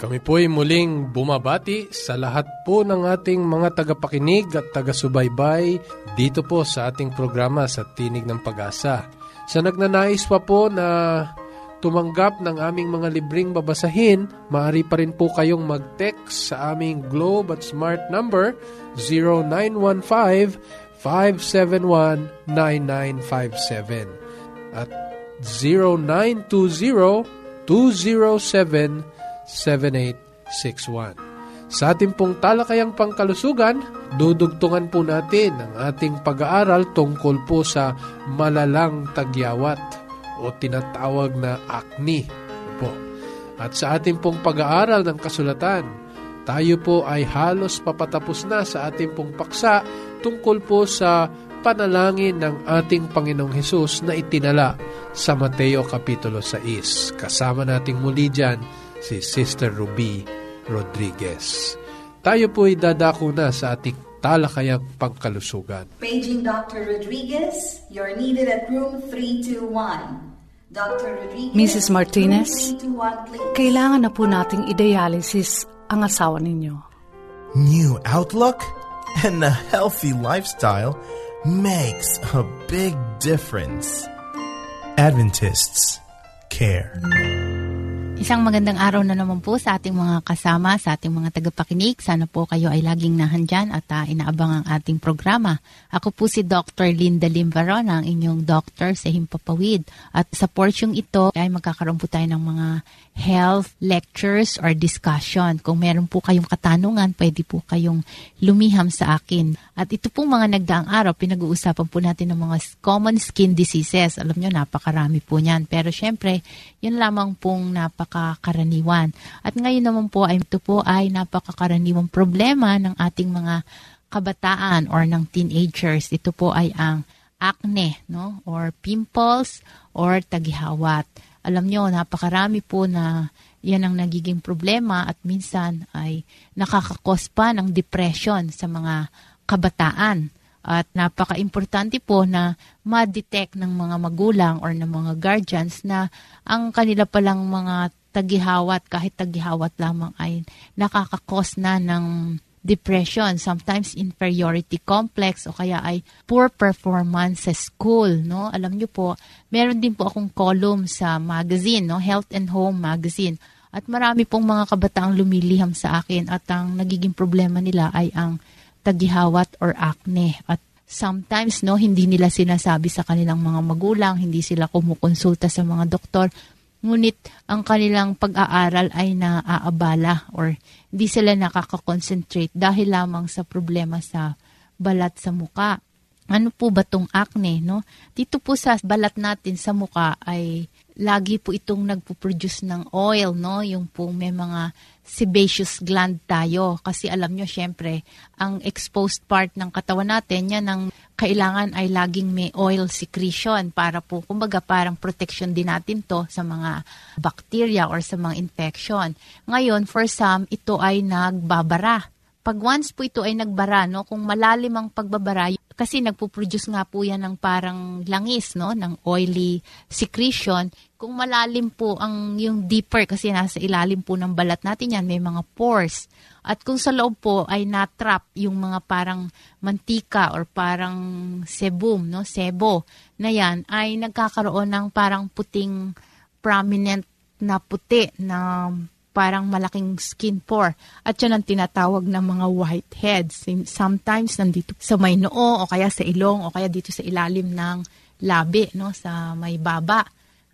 Kami po'y muling bumabati sa lahat po ng ating mga tagapakinig at tagasubaybay dito po sa ating programa sa Tinig ng Pag-asa. Sa nagnanais pa po na tumanggap ng aming mga libreng babasahin, maaari pa rin po kayong mag-text sa aming Globe at Smart number 0915-571-9957 at 0920-207-9861. Sa ating pong talakayang pangkalusugan, dudugtungan po natin ang ating pag-aaral tungkol po sa malalang tagyawat o tinatawag na acne po. At sa ating pong pag-aaral ng kasulatan, tayo po ay halos papatapos na sa ating pong paksa tungkol po sa panalangin ng ating Panginoong Hesus na itinala sa Mateo Kapitulo 6. Kasama nating muli dyan si Sister Ruby Rodriguez. Tayo po'y dadako na sa ating talakayang pangkalusugan. Paging Dr. Rodriguez, you're needed at room 321. Dr. Rodriguez, Mrs. Martinez, kailangan na po nating i-dialysis ang asawa ninyo. New outlook and a healthy lifestyle makes a big difference. Adventists care. Isang magandang araw na naman po sa ating mga kasama, sa ating mga tagapakinig. Sana po kayo ay laging nahandyan at inaabang ang ating programa. Ako po si Dr. Linda Limbaron, ang inyong doctor sa Himpapawid. At sa porsyong ito ay magkakaroon po tayo ng mga health lectures or discussion. Kung meron po kayong katanungan, pwede po kayong lumiham sa akin. At ito pong mga nagdaang araw, pinag-uusapan po natin ng mga common skin diseases. Alam nyo, napakarami po niyan. Pero syempre, yun lamang pong napakakaraniwan. At ngayon naman po, ito po ay napakakaraniwang problema ng ating mga kabataan or ng teenagers. Ito po ay ang acne, no? Or pimples or taghihawat. Alam nyo, napakarami po na yan ang nagiging problema at minsan ay nakakakos pa ng depression sa mga kabataan. At napaka-importante po na ma-detect ng mga magulang or ng mga guardians na ang kanila palang mga taghihawat, kahit taghihawat lamang ay nakakakos na ng depression, sometimes inferiority complex o kaya ay poor performance sa school, no? Alam niyo po, meron din po akong column sa magazine, no? Health and Home magazine. At marami pong mga kabataang lumiliham sa akin at ang nagiging problema nila ay ang taghihawat or acne. At sometimes, no, hindi nila sinasabi sa kanilang mga magulang, hindi sila kumukonsulta sa mga doktor. Ngunit ang kanilang pag-aaral ay naaabala or hindi sila nakaka-concentrate dahil lamang sa problema sa balat sa muka. Ano po ba itong acne, no? Dito po sa balat natin sa muka ay lagi po itong nagpo-produce ng oil, no? Yung po may mga sebaceous gland tayo. Kasi alam nyo, syempre, ang exposed part ng katawan natin, yan ang kailangan ay laging may oil secretion para po, kumbaga parang protection din natin to sa mga bacteria or sa mga infection. Ngayon, for some, ito ay nagbabara. Pag once po ito ay nagbara, no, kung malalim ang pagbabara, kasi nagpo-produce nga po yan ng parang langis, no, ng oily secretion. Kung malalim po ang yung deeper, kasi nasa ilalim po ng balat natin yan, may mga pores. At kung sa loob po ay natrap yung mga parang mantika or parang sebum, no, sebo, na yan ay nagkakaroon ng parang puting prominent na puti na parang malaking skin pore. At yan ang tinatawag na mga whiteheads. Sometimes nandito sa may noo o kaya sa ilong o kaya dito sa ilalim ng labi, no, sa may baba.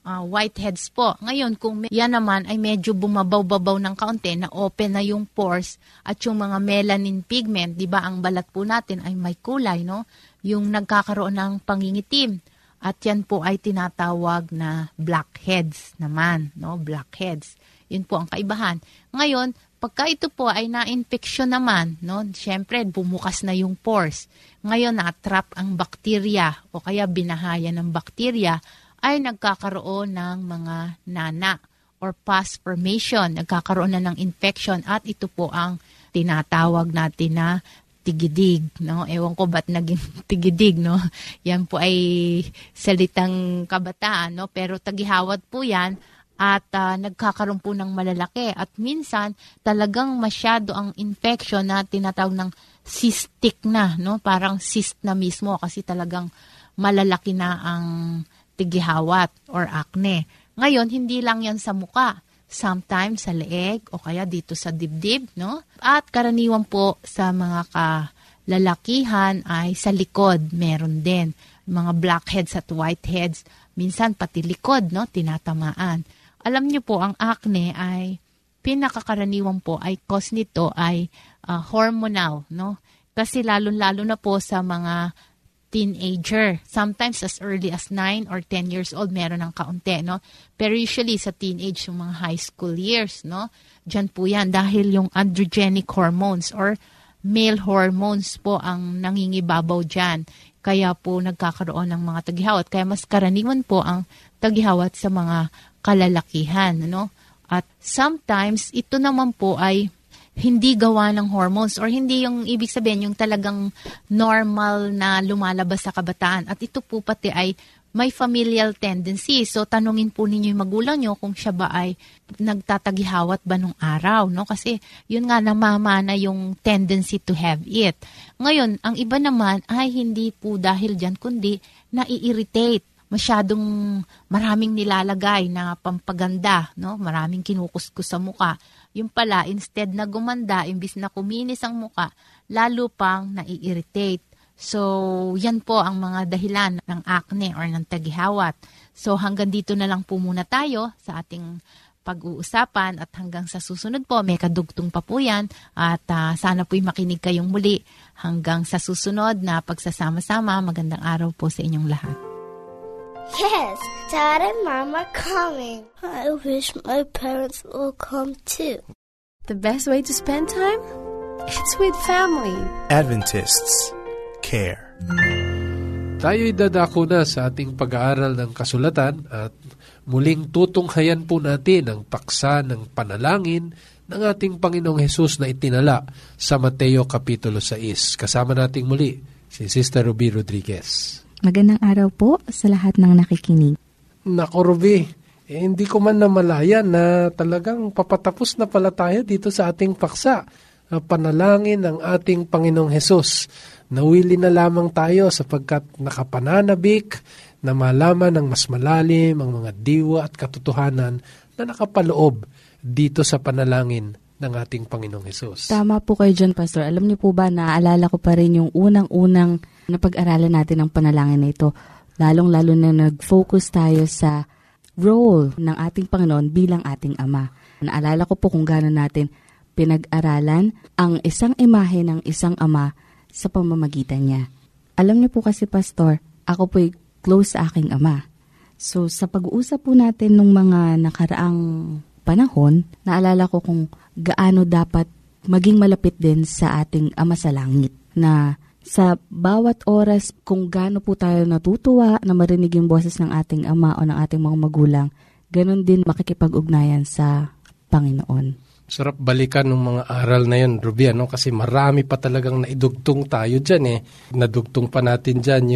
Whiteheads po. Ngayon, kung yan naman ay medyo bumabaw-babaw ng kaunti, na open na yung pores at yung mga melanin pigment, di ba ang balat po natin ay may kulay, no? Yung nagkakaroon ng pangingitim. At yan po ay tinatawag na blackheads naman, no? Blackheads. Yun po ang kaibahan. Ngayon, pagka ito po ay na-infection naman, no? Siyempre, bumukas na yung pores. Ngayon, na-trap ang bakterya o kaya binahaya ng bakterya, ay nagkakaroon ng mga nana or pus formation, nagkakaroon na ng infection at ito po ang tinatawag natin na tigidig, no? Ewan ko ba't naging tigidig, no? Yan po ay salitang kabataan, no? Pero tagihawat po yan at nagkakaroon po ng malalaki at minsan talagang masyado ang infection na tinatawag ng cystic na, no? Parang cyst na mismo kasi talagang malalaki na ang tigihawat or acne. Ngayon, hindi lang yan sa muka. Sometimes sa leeg o kaya dito sa dibdib, no? At karaniwan po sa mga kalalakihan ay sa likod meron din. Mga blackheads at whiteheads. Minsan pati likod, no? Tinatamaan. Alam niyo po, ang acne ay pinakakaraniwan po ay cause nito ay hormonal, no? Kasi lalo-lalo na po sa mga teenager. Sometimes as early as 9 or 10 years old, meron ng kaunti, no? Pero usually sa teenage, yung mga high school years, no? Diyan po yan dahil yung androgenic hormones or male hormones po ang nangingibabaw dyan. Kaya po nagkakaroon ng mga tagihawat. Kaya mas karaniwan po ang tagihawat sa mga kalalakihan, no? At sometimes, ito naman po ay hindi gawa ng hormones or hindi yung ibig sabihin yung talagang normal na lumalabas sa kabataan. At ito po pati ay may familial tendency. So tanungin po ninyo yung magulang nyo kung siya ba ay nagtatagihawat ba nung araw, no? Kasi yun nga, namamana yung tendency to have it. Ngayon, ang iba naman ay hindi po dahil dyan kundi nai-irritate. Masyadong maraming nilalagay na pampaganda, no? Maraming kinukuskus sa muka. Yung pala, instead na gumanda, imbis na kuminis ang muka, lalo pang nai-irritate. So, yan po ang mga dahilan ng acne or ng tagihawat. So, hanggang dito na lang po muna tayo sa ating pag-uusapan at hanggang sa susunod po, may kadugtong pa po yan at sana po'y makinig kayong muli. Hanggang sa susunod na pagsasama-sama, magandang araw po sa inyong lahat. Yes, Dad and Mom are coming. I wish my parents will come too. The best way to spend time? It's with family. Adventists care. Tayo'y dadako na sa ating pag-aaral ng kasulatan at muling tutunghayan po natin ang paksa ng panalangin ng ating Panginoong Hesus na itinala sa Mateo Kapitulo 6. Kasama nating muli si Sister Ruby Rodriguez. Magandang araw po sa lahat ng nakikinig. Nako, Ruby, hindi ko man namalaya na talagang papatapos na pala tayo dito sa ating paksa. Panalangin ng ating Panginoong Hesus. Nawili na lamang tayo sapagkat nakapananabik na malaman ng mas malalim ang mga diwa at katotohanan na nakapaloob dito sa panalangin ng ating Panginoong Hesus. Tama po kayo dyan, Pastor. Alam niyo po ba, naaalala ko pa rin yung unang-unang napag-aralan natin ang panalangin na ito, lalong-lalo na nag-focus tayo sa role ng ating Panginoon bilang ating Ama. Naalala ko po kung gaano natin pinag-aralan ang isang imahe ng isang Ama sa pamamagitan niya. Alam niyo po kasi, Pastor, ako po'y close sa aking Ama. So, sa pag-uusap po natin nung mga nakaraang panahon, naalala ko kung gaano dapat maging malapit din sa ating Ama sa Langit na sa bawat oras kung gaano po tayo natutuwa na marinig yung boses ng ating Ama o ng ating mga magulang, ganun din makikipag-ugnayan sa Panginoon. Sarap balikan ng mga aral na yun, Ruby, ano? Kasi marami pa talagang naidugtong tayo dyan eh. Nadugtong pa natin dyan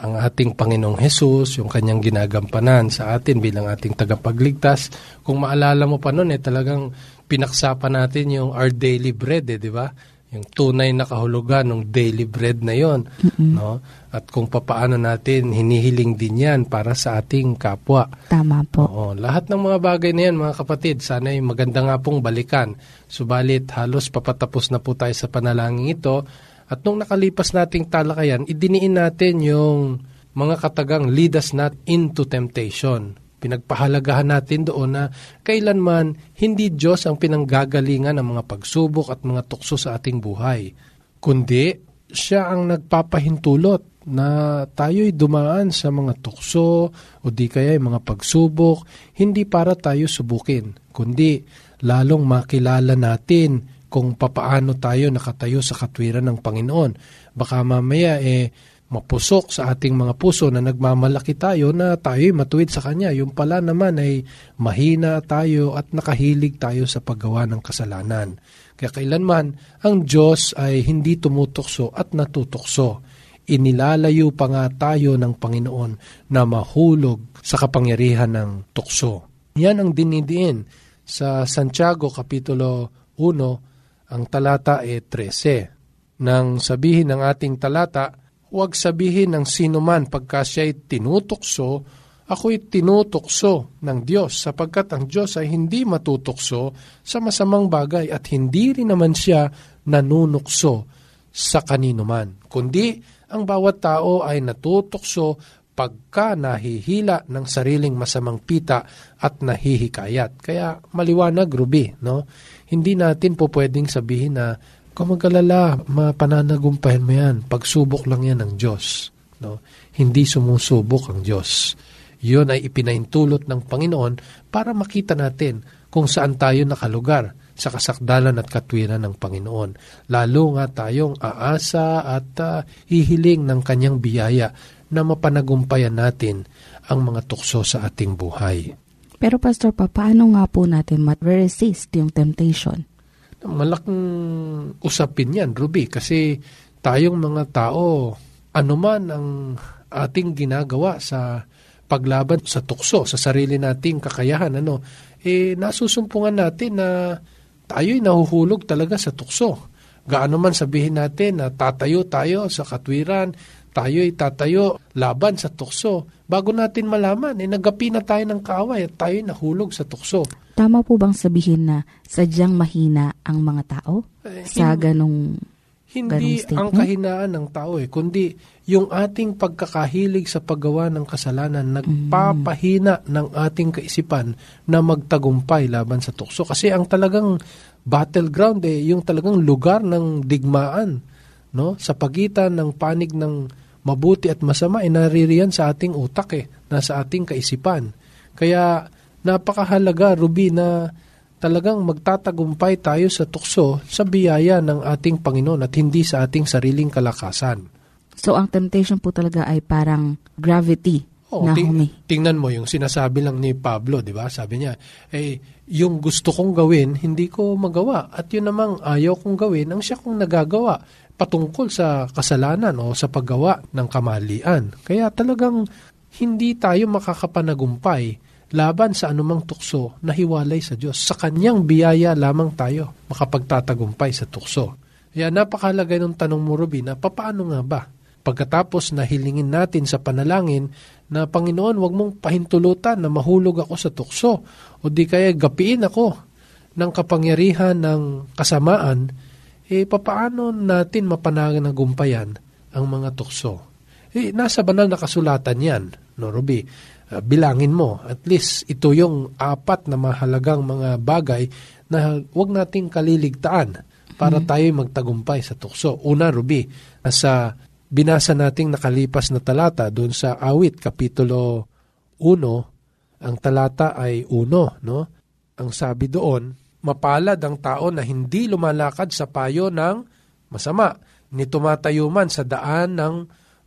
ang ating Panginoong Hesus, yung kanyang ginagampanan sa atin bilang ating tagapagligtas. Kung maalala mo pa nun eh, talagang pinaksa pa natin yung our daily bread eh, di ba? Yung tunay na kahulugan ng daily bread na yon, no? At kung papaano natin hinihiling din yan para sa ating kapwa. Tama po. Oo, lahat ng mga bagay na yan, mga kapatid, sana'y maganda nga pong balikan. Subalit, halos papatapos na po tayo sa panalangin ito. At nung nakalipas nating talakayan, idiniin natin yung mga katagang lead us not into temptation. Pinagpahalagahan natin doon na kailanman hindi Diyos ang pinanggagalingan ng mga pagsubok at mga tukso sa ating buhay, kundi siya ang nagpapahintulot na tayo'y dumaan sa mga tukso o di kaya mga pagsubok, hindi para tayo subukin, kundi lalong makilala natin kung papaano tayo nakatayo sa katwiran ng Panginoon. Baka mamaya mapusok sa ating mga puso na nagmamalaki tayo na tayo'y matuwid sa Kanya. Yung pala naman ay mahina tayo at nakahilig tayo sa paggawa ng kasalanan. Kaya kailanman, ang Diyos ay hindi tumutukso at natutukso. Inilalayo pa nga tayo ng Panginoon na mahulog sa kapangyarihan ng tukso. Yan ang dinidiin sa Santiago Kapitulo 1, ang talata 13. Nang sabihin ng ating talata, huwag sabihin ng sinuman pagka siya'y tinutukso, ako'y tinutukso ng Diyos, sapagkat ang Diyos ay hindi matutukso sa masamang bagay at hindi rin naman siya nanunukso sa kaninuman. Kundi ang bawat tao ay natutukso pagka nahihila ng sariling masamang pita at nahihikayat. Kaya maliwanag, Ruby, no? Hindi natin po pwedeng sabihin na kung mag-alala, mapananagumpayan mo yan. Pagsubok lang yan ng Diyos. No? Hindi sumusubok ang Diyos. Yun ay ipinaintulot ng Panginoon para makita natin kung saan tayo nakalugar sa kasakdalan at katwiran ng Panginoon. Lalo nga tayong aasa at hihiling ng Kanyang biyaya na mapanagumpayan natin ang mga tukso sa ating buhay. Pero Pastor, paano nga po natin ma-resist yung temptation? Malaking usapin yan, Ruby, kasi tayong mga tao, anuman ang ating ginagawa sa paglaban sa tukso, sa sarili nating kakayahan, nasusumpungan natin na tayo'y nahuhulog talaga sa tukso. Gaano man sabihin natin na tatayo tayo sa katwiran, tayo'y tatayo laban sa tukso, bago natin malaman, nagapi na tayo ng kaaway at tayo'y nahulog sa tukso. Tama po bang sabihin na sadyang mahina ang mga tao sa ganong hindi ganong ang kahinaan ng tao, kundi yung ating pagkakahilig sa paggawa ng kasalanan nagpapahina ng ating kaisipan na magtagumpay laban sa tukso. Kasi ang talagang battleground, yung talagang lugar ng digmaan, no? Sa pagitan ng panig ng mabuti at masama, naririyan sa ating utak, nasa ating kaisipan. Kaya napakahalaga, Ruby, na talagang magtatagumpay tayo sa tukso sa biyaya ng ating Panginoon at hindi sa ating sariling kalakasan. So, ang temptation po talaga ay parang gravity na tingnan mo yung sinasabi lang ni Pablo, di ba? Sabi niya, yung gusto kong gawin, hindi ko magawa. At yun namang ayaw kong gawin, ang siya kong nagagawa patungkol sa kasalanan o sa paggawa ng kamalian. Kaya talagang hindi tayo makakapanagumpay laban sa anumang tukso na hiwalay sa Diyos. Sa Kanyang biyaya lamang tayo makapagtatagumpay sa tukso. Kaya napakalagay ng tanong mo, Ruby, na paano nga ba? Pagkatapos na hilingin natin sa panalangin na, Panginoon, huwag mong pahintulutan na mahulog ako sa tukso o di kaya gapiin ako ng kapangyarihan ng kasamaan, papaano natin mapanagumpayan ang mga tukso? Nasa banal na kasulatan yan, no, Ruby? Bilangin mo, at least ito yung apat na mahalagang mga bagay na huwag nating kaliligtaan para tayo'y magtagumpay sa tukso. Una, Ruby, sa binasa nating nakalipas na talata doon sa Awit, Kapitulo 1, ang talata ay 1, no? Ang sabi doon, mapalad ang tao na hindi lumalakad sa payo ng masama, ni tumatayo man sa daan ng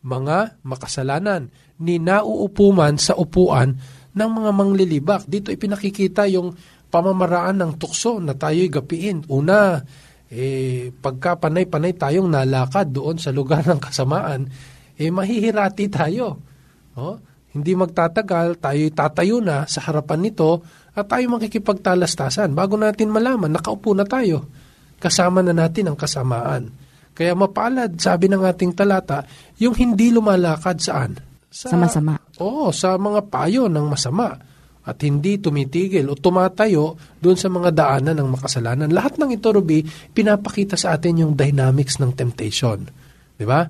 mga makasalanan, ni nauupuman sa upuan ng mga manglilibak. Dito ipinakikita yung pamamaraan ng tukso na tayo'y gapiin. Una, pagka panay-panay tayong nalakad doon sa lugar ng kasamaan, mahihirati tayo. Oh, hindi magtatagal, tayo'y tatayo na sa harapan nito at tayo makikipagtalastasan. Bago natin malaman, nakaupo na tayo. Kasama na natin ang kasamaan. Kaya mapalad, sabi ng ating talata, yung hindi lumalakad saan? Sa masama. Oo, sa mga payo ng masama. At hindi tumitigil o tumatayo doon sa mga daanan ng makasalanan. Lahat ng ito, Ruby, pinapakita sa atin yung dynamics ng temptation. Diba?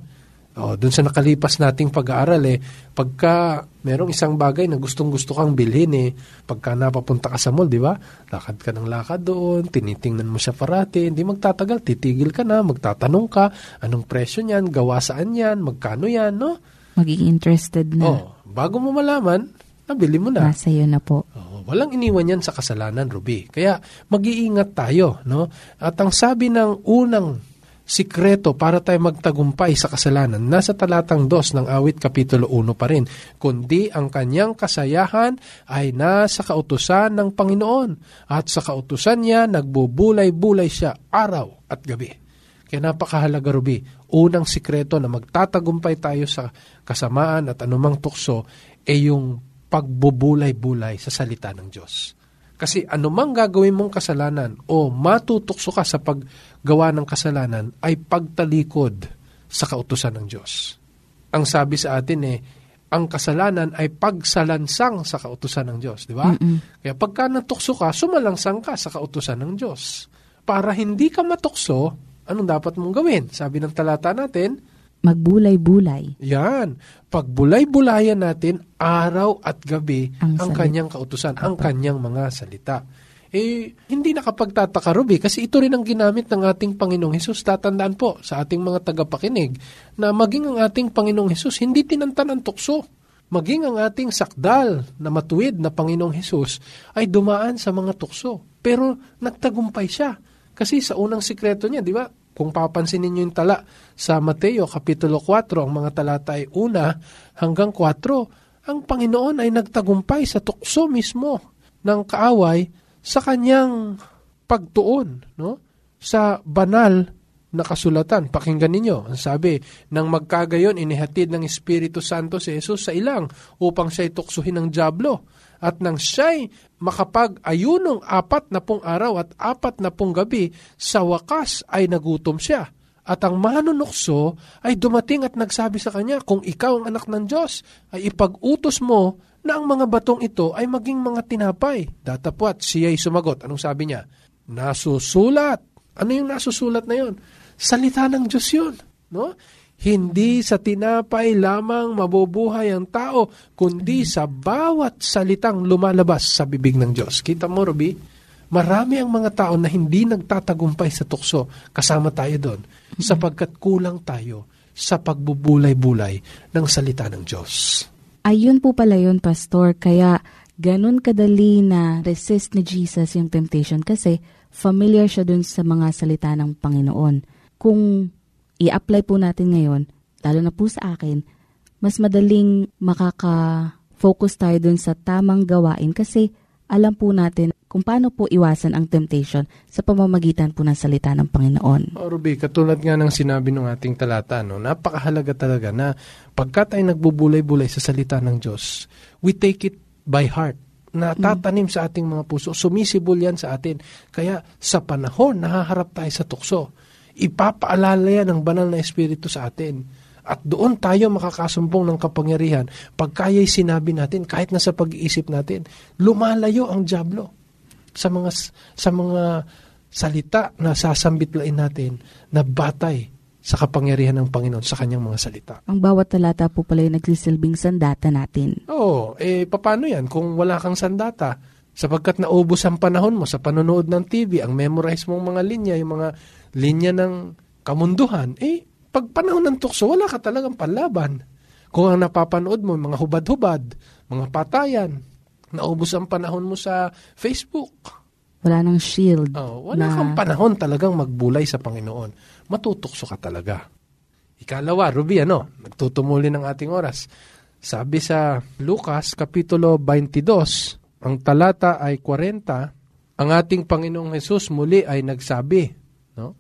Doon sa nakalipas nating pag-aaral pagka merong isang bagay na gustong-gusto kang bilhin pagka napapunta ka sa mall, di ba? Lakad ka ng lakad doon, tinitingnan mo siya parati, hindi magtatagal, titigil ka na, magtatanong ka, anong presyo niyan, gawa saan yan, magkano yan, no? Magiging interested na. Bago mo malaman, nabili mo na. Nasa iyo na po. Walang iniwan yan sa kasalanan, Ruby. Kaya mag-iingat tayo, no? At ang sabi ng unang sikreto para tayo magtagumpay sa kasalanan, nasa talatang 2 ng awit kapitulo 1 pa rin. Kundi ang kanyang kasayahan ay nasa kautusan ng Panginoon, at sa kautusan niya nagbubulay-bulay siya araw at gabi. Kaya napakahalaga, Ruby. Unang sikreto na magtatagumpay tayo sa kasamaan at anumang tukso ay yung pagbubulay-bulay sa salita ng Diyos. Kasi anumang gagawin mong kasalanan o matutukso ka sa paggawa ng kasalanan ay pagtalikod sa kautusan ng Diyos. Ang sabi sa atin ang kasalanan ay pagsalansang sa kautusan ng Diyos, di ba? Kaya pagka natukso ka, sumalansang ka sa kautusan ng Diyos. Para hindi ka matukso, anong dapat mong gawin? Sabi ng talata natin, magbulay-bulay. Yan. Pagbulay-bulayan natin araw at gabi ang kanyang kautusan, ang kanyang mga salita. Hindi nakapagtataka, Ruby, kasi ito rin ang ginamit ng ating Panginoong Hesus. Tatandaan po sa ating mga tagapakinig na maging ang ating Panginoong Hesus hindi tinantan ang tukso. Maging ang ating sakdal na matuwid na Panginoong Hesus ay dumaan sa mga tukso. Pero nagtagumpay siya. Kasi sa unang sikreto niya, di ba? Kung papansinin niyo yung tala sa Mateo Kapitulo 4, ang mga talata ay 1 hanggang 4, ang Panginoon ay nagtagumpay sa tukso mismo ng kaaway sa kanyang pagtuon, no? Sa banal na kasulatan. Pakinggan ninyo, ang sabi, nang magkagayon, inihatid ng Espiritu Santo si Jesus sa ilang upang siya'y tuksuhin ng dyablo. At nang siya'y makapag-ayunong 40 araw at 40 gabi, sa wakas ay nagutom siya. At ang manunukso ay dumating at nagsabi sa kanya, kung ikaw ang anak ng Diyos, ay ipag-utos mo na ang mga batong ito ay maging mga tinapay. Datapwat, siya'y sumagot. Anong sabi niya? Nasusulat. Ano yung nasusulat na yun? Salita ng Diyos yun, no? Hindi sa tinapay lamang mabubuhay ang tao, kundi sa bawat salitang lumalabas sa bibig ng Diyos. Kita mo, Ruby, marami ang mga tao na hindi nagtatagumpay sa tukso. Kasama tayo doon, sapagkat kulang tayo sa pagbubulay-bulay ng salita ng Diyos. Ayun po pala yun, Pastor. Kaya ganun kadali na resist ni Jesus yung temptation kasi familiar siya doon sa mga salita ng Panginoon. Kung i-apply po natin ngayon, lalo na po sa akin, mas madaling makaka-focus tayo dun sa tamang gawain kasi alam po natin kung paano po iwasan ang temptation sa pamamagitan po ng salita ng Panginoon. Ruby, katulad nga ng sinabi ng ating talata, no, napakahalaga talaga na pagka tayo nagbubulay-bulay sa salita ng Diyos, we take it by heart. Natatanim sa ating mga puso, sumisibol yan sa atin. Kaya sa panahon, nahaharap tayo sa tukso. Ipapaalala yan ng banal na Espiritu sa atin. At doon tayo makakasumpong ng kapangyarihan. Pagkaya'y sinabi natin, kahit nasa pag-iisip natin, lumalayo ang dyablo sa mga salita na sasambitlain natin na batay sa kapangyarihan ng Panginoon sa kanyang mga salita. Ang bawat talata po pala yung nagsisilbing sandata natin. Paano yan kung wala kang sandata? Sapagkat naubos ang panahon mo sa panonood ng TV, ang memorize mong mga linya, yung mga linya ng kamunduhan, pag panahon ng tukso, wala ka talagang panlaban. Kung ang napapanood mo, mga hubad-hubad, mga patayan, naubos ang panahon mo sa Facebook. Wala nang shield. Wala kang panahon talagang magbulay sa Panginoon. Matutukso ka talaga. Ikalawa, Ruby, nagtutumuli ng ating oras. Sabi sa Lukas, Kapitulo 22, ang talata ay 40, ang ating Panginoong Hesus muli ay nagsabi, no?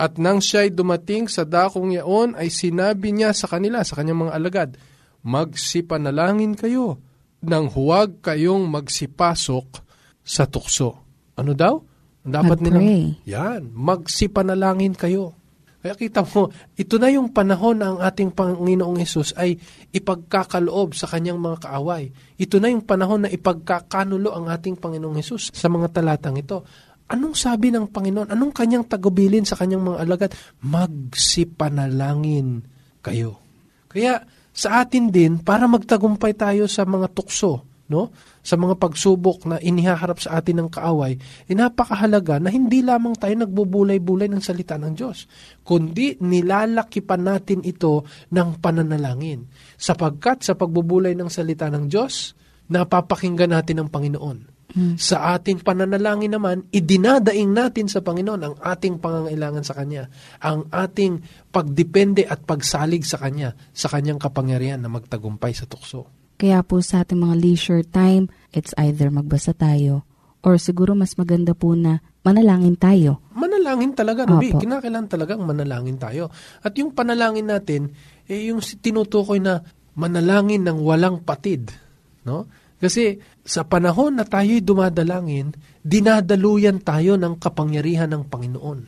At nang siya'y dumating sa dakong yaon, ay sinabi niya sa kanila, sa kanyang mga alagad, magsipanalangin kayo nang huwag kayong magsipasok sa tukso. Ano daw? Dapat nilang, yan, magsipanalangin kayo. Kaya kita mo, ito na yung panahon na ang ating Panginoong Hesus ay ipagkakaloob sa kanyang mga kaaway. Ito na yung panahon na ipagkakanulo ang ating Panginoong Hesus sa mga talatang ito. Anong sabi ng Panginoon? Anong kanyang tagubilin sa kanyang mga alagad? Magsipanalangin kayo. Kaya sa atin din, para magtagumpay tayo sa mga tukso, no? Sa mga pagsubok na inihaharap sa atin ng kaaway, napakahalaga na hindi lamang tayo nagbubulay-bulay ng salita ng Diyos, kundi nilalakipan natin ito ng pananalangin. Sapagkat sa pagbubulay ng salita ng Diyos, napapakinggan natin ang Panginoon. Sa ating pananalangin naman, idinadaing natin sa Panginoon ang ating pangangailangan sa Kanya, ang ating pagdepende at pagsalig sa Kanya, sa Kanyang kapangyarihan na magtagumpay sa tukso. Kaya po sa ating mga leisure time, it's either magbasa tayo or siguro mas maganda po na manalangin tayo. Manalangin talaga, Ruby. Kinakailangan talagang manalangin tayo. At yung panalangin natin, yung tinutukoy na manalangin ng walang patid. No? Kasi sa panahon na tayo'y dumadalangin, dinadaluyan tayo ng kapangyarihan ng Panginoon.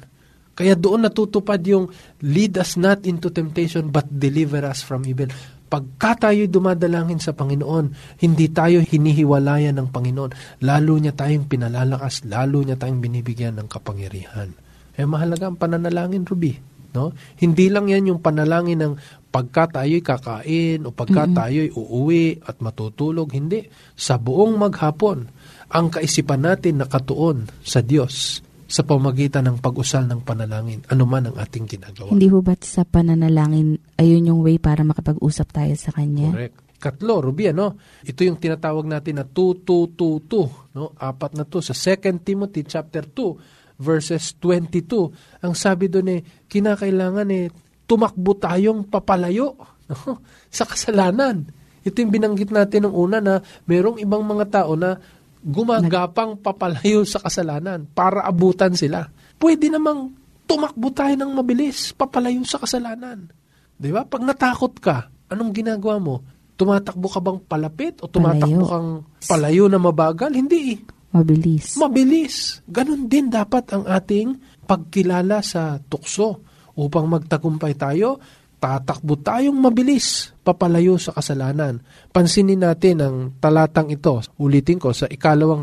Kaya doon natutupad yung lead us not into temptation but deliver us from evil. Pagka tayo'y dumadalangin sa Panginoon, hindi tayo hinihiwalayan ng Panginoon. Lalo niya tayong pinalalakas, lalo niya tayong binibigyan ng kapangyarihan. Mahalaga ang pananalangin, Ruby. No? Hindi lang yan yung panalangin ng pagka tayo'y kakain o pagka tayo'y uuwi at matutulog. Hindi. Sa buong maghapon, ang kaisipan natin nakatuon sa Diyos sa pamagitan ng pag-usal ng panalangin, anuman ang ating ginagawa. Hindi ho ba't sa pananalangin, ayun yung way para makapag-usap tayo sa Kanya? Correct. Katlo, Ruby, ano? Ito yung tinatawag natin na 2-2-2-2, no? Apat na 2 sa 2 Timothy chapter 2, verses 22. Ang sabi doon kinakailangan tumakbo tayong papalayo, no? Sa kasalanan. Ito yung binanggit natin nung una na mayroong ibang mga tao na gumagapang papalayo sa kasalanan para abutan sila. Pwede namang tumakbo tayo ng mabilis, papalayo sa kasalanan. Di ba? Pag natakot ka, anong ginagawa mo? Tumatakbo ka bang palapit o tumatakbo kang palayo na mabagal? Hindi. Mabilis. Mabilis. Ganun din dapat ang ating pagkilala sa tukso. Upang magtagumpay tayo, tatakbo tayong mabilis, papalayo sa kasalanan. Pansinin natin ang talatang ito. Ulitin ko, sa 2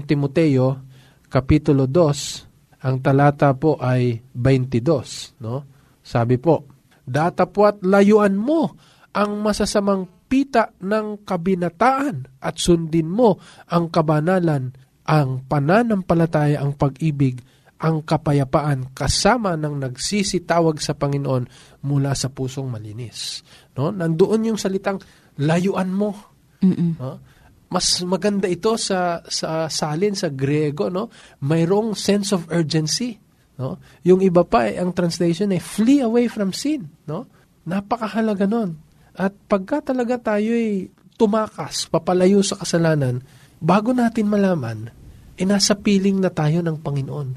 Timoteo, Kapitulo 2, ang talata po ay 22. No? Sabi po, datapwat layuan mo ang masasamang pita ng kabinataan at sundin mo ang kabanalan, ang pananampalataya, ang pag-ibig, ang kapayapaan kasama ng nagsisitawag sa Panginoon mula sa pusong malinis. No? Nandoon yung salitang layuan mo. No? Mas maganda ito sa salin sa Griego, no? Mayroong sense of urgency, no? Yung iba pa ang translation flee away from sin, no? Napakahalaga noon. At pagka talaga tayo tumakas, papalayo sa kasalanan, bago natin malaman, nasa piling na tayo ng Panginoon.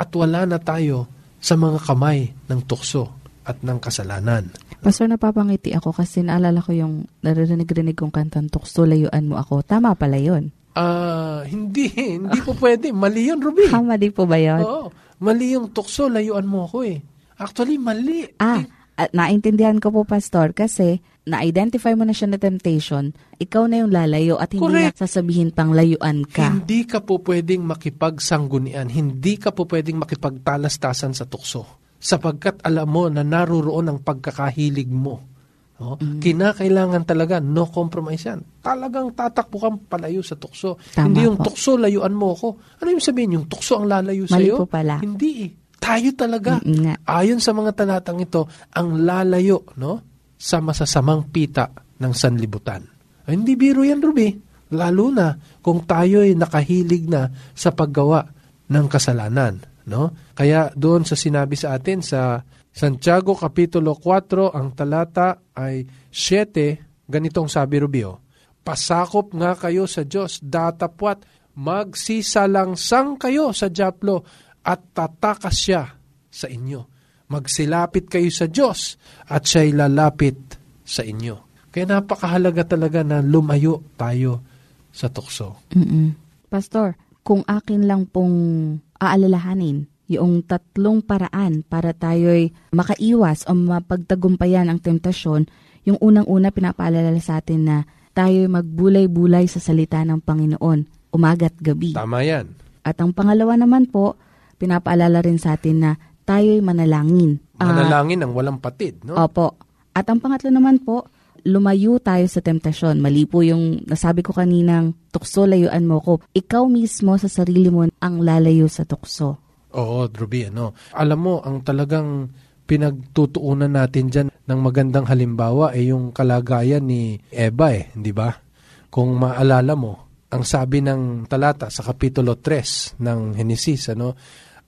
At wala na tayo sa mga kamay ng tukso at ng kasalanan. Pastor, napapangiti ako kasi naalala ko yung naririnig-rinig kong kantang tukso, layuan mo ako. Tama pala yun. Hindi po pwede. Mali yun, Ruby. Mali po ba yun? Oo. Mali yung tukso, layuan mo ako Actually, mali. At naintindihan ko po, Pastor, kasi na-identify mo na siya na temptation, ikaw na yung lalayo at hindi na sasabihin pang layuan ka. Hindi ka po pwedeng makipagsanggunian, hindi ka po pwedeng makipagtalastasan sa tukso, sapagkat alam mo na naroroon ang pagkakahilig mo. Kinakailangan talaga, no compromise yan. Talagang tatakbo kang palayo sa tukso. Tama, hindi yung tukso, layuan mo ako. Ano yung sabihin? Yung tukso ang lalayo sa iyo? Mali po pala. Hindi Tayo talaga. Ayon sa mga talatang ito, ang lalayo, no? Sa masasamang pita ng sanlibutan. Ay, hindi biro yan, Ruby. Lalo na kung tayo ay nakahilig na sa paggawa ng kasalanan. No? Kaya doon sa sinabi sa atin sa Santiago Kapitulo 4, ang talata ay 7, ganitong sabi, Ruby. Pasakop nga kayo sa Diyos, datapwat magsisalangsang kayo sa dyablo at tatakas siya sa inyo. Magsilapit kayo sa Diyos at siya'y lalapit sa inyo. Kaya napakahalaga talaga na lumayo tayo sa tukso. Pastor, kung akin lang pong aalalahanin yung tatlong paraan para tayo'y makaiwas o mapagtagumpayan ang temptasyon, yung unang-una pinapaalala sa atin na tayo'y magbulay-bulay sa salita ng Panginoon, umaga at gabi. Tama yan. At ang pangalawa naman po, pinapaalala rin sa atin na tayo'y manalangin. Manalangin ang walang patid, no? Opo. At ang pangatlo naman po, lumayo tayo sa temptasyon. Mali po yung nasabi ko kaninang, tukso, layuan mo ko. Ikaw mismo sa sarili mo ang lalayo sa tukso. Oo, Ruby, ano? Alam mo, ang talagang pinagtutuunan natin dyan ng magandang halimbawa ay yung kalagayan ni Eva, di ba? Kung maalala mo, ang sabi ng talata sa Kapitulo 3 ng Henesis, ano?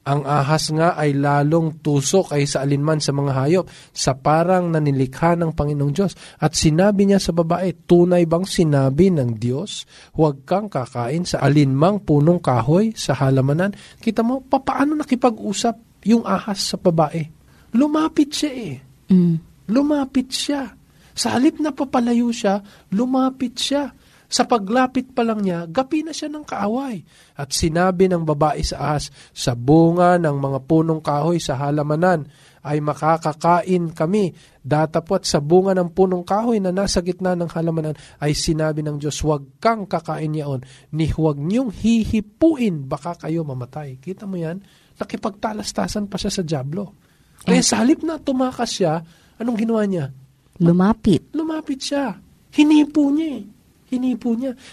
Ang ahas nga ay lalong tusok ay sa alinman sa mga hayop sa parang nanilikha ng Panginoong Diyos. At sinabi niya sa babae, tunay bang sinabi ng Diyos, huwag kang kakain sa alinmang punong kahoy sa halamanan? Kita mo, paano nakipag-usap yung ahas sa babae? Lumapit siya Lumapit siya. Sa halip na papalayo siya, lumapit siya. Sa paglapit pa lang niya, gapi na siya ng kaaway. At sinabi ng babae sa ahas, sa bunga ng mga punong kahoy sa halamanan ay makakakain kami. Datapot sa bunga ng punong kahoy na nasa gitna ng halamanan ay sinabi ng Diyos, huwag kang kakain yaon, ni huwag niyong hihipuin, baka kayo mamatay. Kita mo yan? Nakipagtalastasan pa siya sa dyablo. Kaya sa halip na tumakas siya, anong ginawa niya? Lumapit siya. Hinipo niya.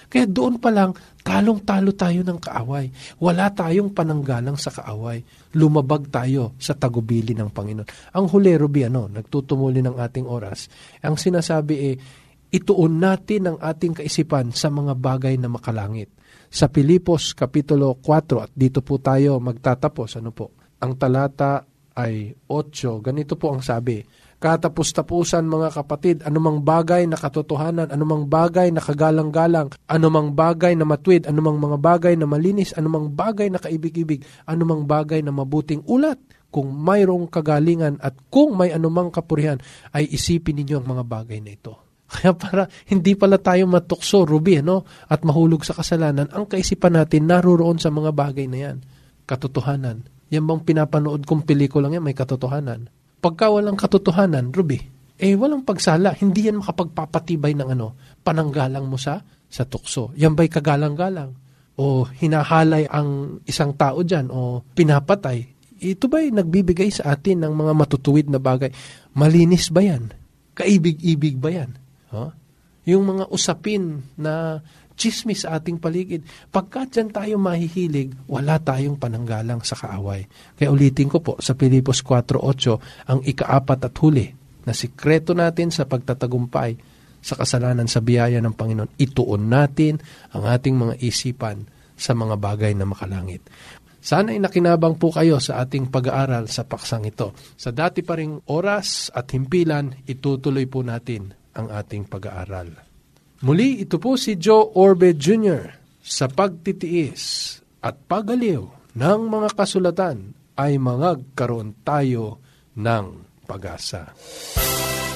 Kaya doon pa lang, talong-talo tayo ng kaaway. Wala tayong pananggalang sa kaaway. Lumabag tayo sa tagubili ng Panginoon. Ang huli, Ruby, nagtutumuli ng ating oras. Ang sinasabi ituon natin ang ating kaisipan sa mga bagay na makalangit. Sa Pilipos, Kapitulo 4, at dito po tayo magtatapos. Ano po? Ang talata ay 8. Ganito po ang sabi. Katapos-tapusan mga kapatid, anumang bagay na katotohanan, anumang bagay na kagalang-galang, anumang bagay na matuwid, anumang mga bagay na malinis, anumang bagay na kaibig-ibig, anumang bagay na mabuting ulat, kung mayroong kagalingan at kung may anumang kapurihan, ay isipin ninyo ang mga bagay na ito. Kaya para hindi pala tayo matukso, Ruby, at mahulog sa kasalanan, ang kaisipan natin naroon sa mga bagay na yan. Katotohanan. Yan bang pinapanood kong pelikulang yan, may katotohanan. Pagka walang katotohanan, Ruby, walang pagsala, hindi yan makapagpapatibay ng pananggalang mo sa tukso. Yan ba'y kagalang-galang? O hinahalay ang isang tao dyan, o pinapatay? Ito ba'y nagbibigay sa atin ng mga matutuwid na bagay? Malinis ba yan? Kaibig-ibig ba yan? Huh? Yung mga usapin na chismis sa ating paligid. Pagka dyan tayo mahihilig, wala tayong pananggalang sa kaaway. Kaya ulitin ko po, sa Pilipos 4:8, ang 4 at huli, na sikreto natin sa pagtatagumpay sa kasalanan sa biyaya ng Panginoon, ituon natin ang ating mga isipan sa mga bagay na makalangit. Sana'y nakinabang po kayo sa ating pag-aaral sa paksang ito. Sa dati pa ring oras at himpilan, itutuloy po natin ang ating pag-aaral. Muli, ito po si Joe Orbe Jr. Sa pagtitiis at pagaliw ng mga kasulatan ay mangagkaroon tayo ng pag-asa.